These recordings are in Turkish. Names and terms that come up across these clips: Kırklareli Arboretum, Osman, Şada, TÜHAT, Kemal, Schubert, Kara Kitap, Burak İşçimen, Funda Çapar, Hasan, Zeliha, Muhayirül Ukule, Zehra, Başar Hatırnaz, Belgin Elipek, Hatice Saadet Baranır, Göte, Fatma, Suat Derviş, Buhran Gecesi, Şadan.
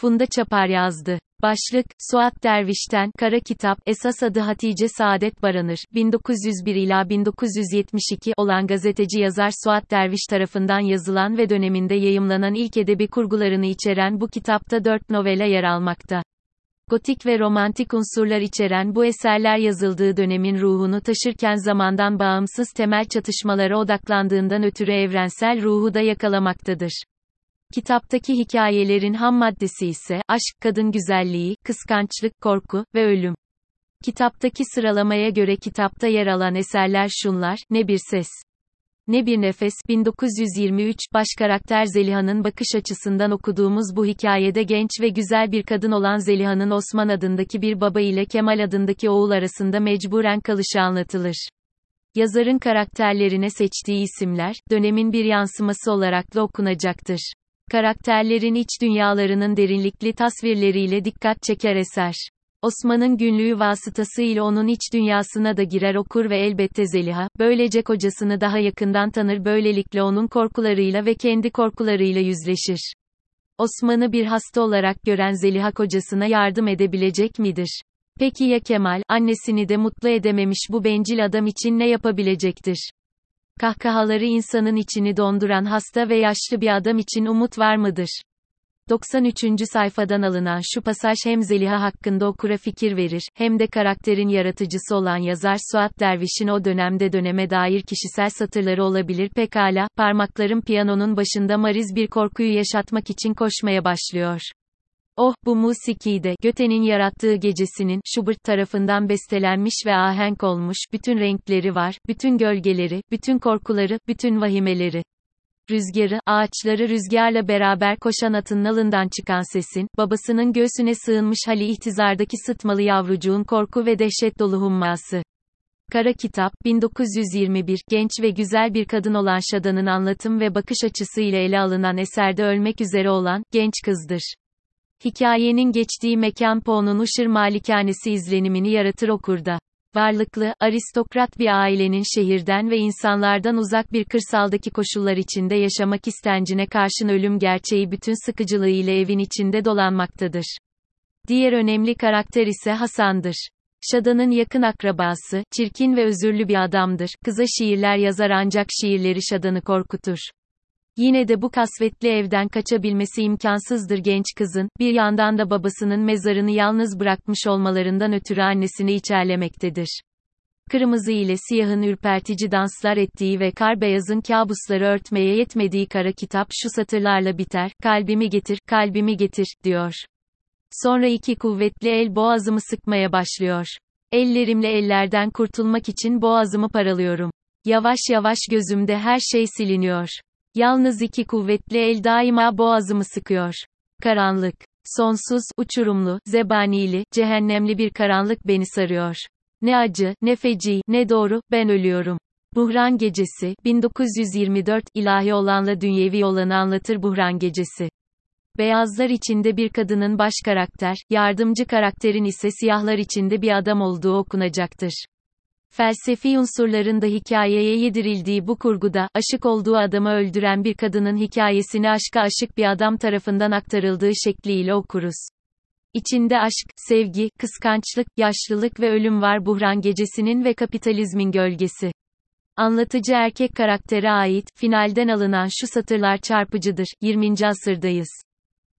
Funda Çapar yazdı. Başlık, Suat Derviş'ten, Kara Kitap, esas adı Hatice Saadet Baranır, 1901 ila 1972 olan gazeteci yazar Suat Derviş tarafından yazılan ve döneminde yayımlanan ilk edebi kurgularını içeren bu kitapta 4 novela yer almakta. Gotik ve romantik unsurlar içeren bu eserler yazıldığı dönemin ruhunu taşırken zamandan bağımsız temel çatışmalara odaklandığından ötürü evrensel ruhu da yakalamaktadır. Kitaptaki hikayelerin ham maddesi ise, aşk, kadın güzelliği, kıskançlık, korku ve ölüm. Kitaptaki sıralamaya göre kitapta yer alan eserler şunlar: Ne Bir Ses, Ne Bir Nefes, 1923, baş karakter Zeliha'nın bakış açısından okuduğumuz bu hikayede genç ve güzel bir kadın olan Zeliha'nın Osman adındaki bir baba ile Kemal adındaki oğul arasında mecburen kalışı anlatılır. Yazarın karakterlerine seçtiği isimler, dönemin bir yansıması olarak da okunacaktır. Karakterlerin iç dünyalarının derinlikli tasvirleriyle dikkat çeker eser. Osman'ın günlüğü vasıtasıyla onun iç dünyasına da girer okur ve elbette Zeliha, böylece kocasını daha yakından tanır, böylelikle onun korkularıyla ve kendi korkularıyla yüzleşir. Osman'ı bir hasta olarak gören Zeliha kocasına yardım edebilecek midir? Peki ya Kemal, annesini de mutlu edememiş bu bencil adam için ne yapabilecektir? Kahkahaları insanın içini donduran hasta ve yaşlı bir adam için umut var mıdır? 93. sayfadan alınan şu pasaj hem Zeliha hakkında okura fikir verir, hem de karakterin yaratıcısı olan yazar Suat Derviş'in o dönemde döneme dair kişisel satırları olabilir. Pekala, parmaklarım piyanonun başında mariz bir korkuyu yaşatmak için koşmaya başlıyor. Oh, bu musikide, Göte'nin yarattığı gecesinin, Schubert tarafından bestelenmiş ve ahenk olmuş, bütün renkleri var, bütün gölgeleri, bütün korkuları, bütün vahimeleri. Rüzgarı, ağaçları rüzgarla beraber koşan atın nalından çıkan sesin, babasının göğsüne sığınmış hali ihtizardaki sıtmalı yavrucuğun korku ve dehşet dolu humması. Kara Kitap, 1921, genç ve güzel bir kadın olan Şadan'ın anlatım ve bakış açısıyla ele alınan eserde ölmek üzere olan, genç kızdır. Hikayenin geçtiği mekan Poe'nun Uşır Malikanesi izlenimini yaratır okurda. Varlıklı, aristokrat bir ailenin şehirden ve insanlardan uzak bir kırsaldaki koşullar içinde yaşamak istencine karşın ölüm gerçeği bütün sıkıcılığıyla evin içinde dolanmaktadır. Diğer önemli karakter ise Hasan'dır. Şada'nın yakın akrabası, çirkin ve özürlü bir adamdır. Kıza şiirler yazar ancak şiirleri Şadan'ı korkutur. Yine de bu kasvetli evden kaçabilmesi imkansızdır genç kızın, bir yandan da babasının mezarını yalnız bırakmış olmalarından ötürü annesini içerlemektedir. Kırmızı ile siyahın ürpertici danslar ettiği ve kar beyazın kabusları örtmeye yetmediği Kara Kitap şu satırlarla biter: "Kalbimi getir, kalbimi getir," diyor. Sonra iki kuvvetli el boğazımı sıkmaya başlıyor. Ellerimle ellerden kurtulmak için boğazımı paralıyorum. Yavaş yavaş gözümde her şey siliniyor. Yalnız iki kuvvetli el daima boğazımı sıkıyor. Karanlık, sonsuz, uçurumlu, zebanili, cehennemli bir karanlık beni sarıyor. Ne acı, ne feci, ne doğru, ben ölüyorum. Buhran Gecesi, 1924, ilahi olanla dünyevi olanı anlatır Buhran Gecesi. Beyazlar içinde bir kadının baş karakter, yardımcı karakterin ise siyahlar içinde bir adam olduğu okunacaktır. Felsefi unsurların da hikayeye yedirildiği bu kurguda, aşık olduğu adamı öldüren bir kadının hikayesini aşka aşık bir adam tarafından aktarıldığı şekliyle okuruz. İçinde aşk, sevgi, kıskançlık, yaşlılık ve ölüm var Buhran Gecesi'nin ve kapitalizmin gölgesi. Anlatıcı erkek karaktere ait, finalden alınan şu satırlar çarpıcıdır: 20. asırdayız.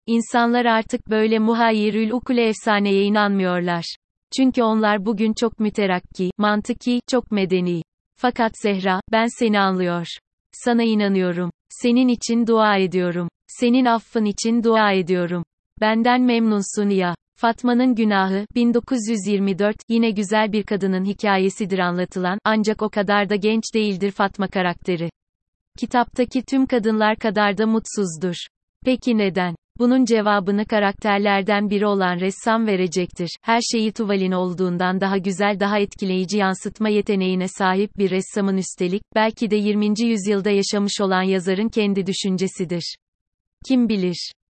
İnsanlar artık böyle Muhayirül Ukule efsaneye inanmıyorlar. Çünkü onlar bugün çok müterakki, mantıki, çok medeni. Fakat Zehra, ben seni anlıyor. Sana inanıyorum. Senin için dua ediyorum. Senin affın için dua ediyorum. Benden memnunsun ya. Fatma'nın Günahı, 1924, yine güzel bir kadının hikayesidir anlatılan, ancak o kadar da genç değildir Fatma karakteri. Kitaptaki tüm kadınlar kadar da mutsuzdur. Peki neden? Bunun cevabını karakterlerden biri olan ressam verecektir. Her şeyi tuvalin olduğundan daha güzel, daha etkileyici yansıtma yeteneğine sahip bir ressamın, üstelik, belki de 20. yüzyılda yaşamış olan yazarın kendi düşüncesidir. Kim bilir?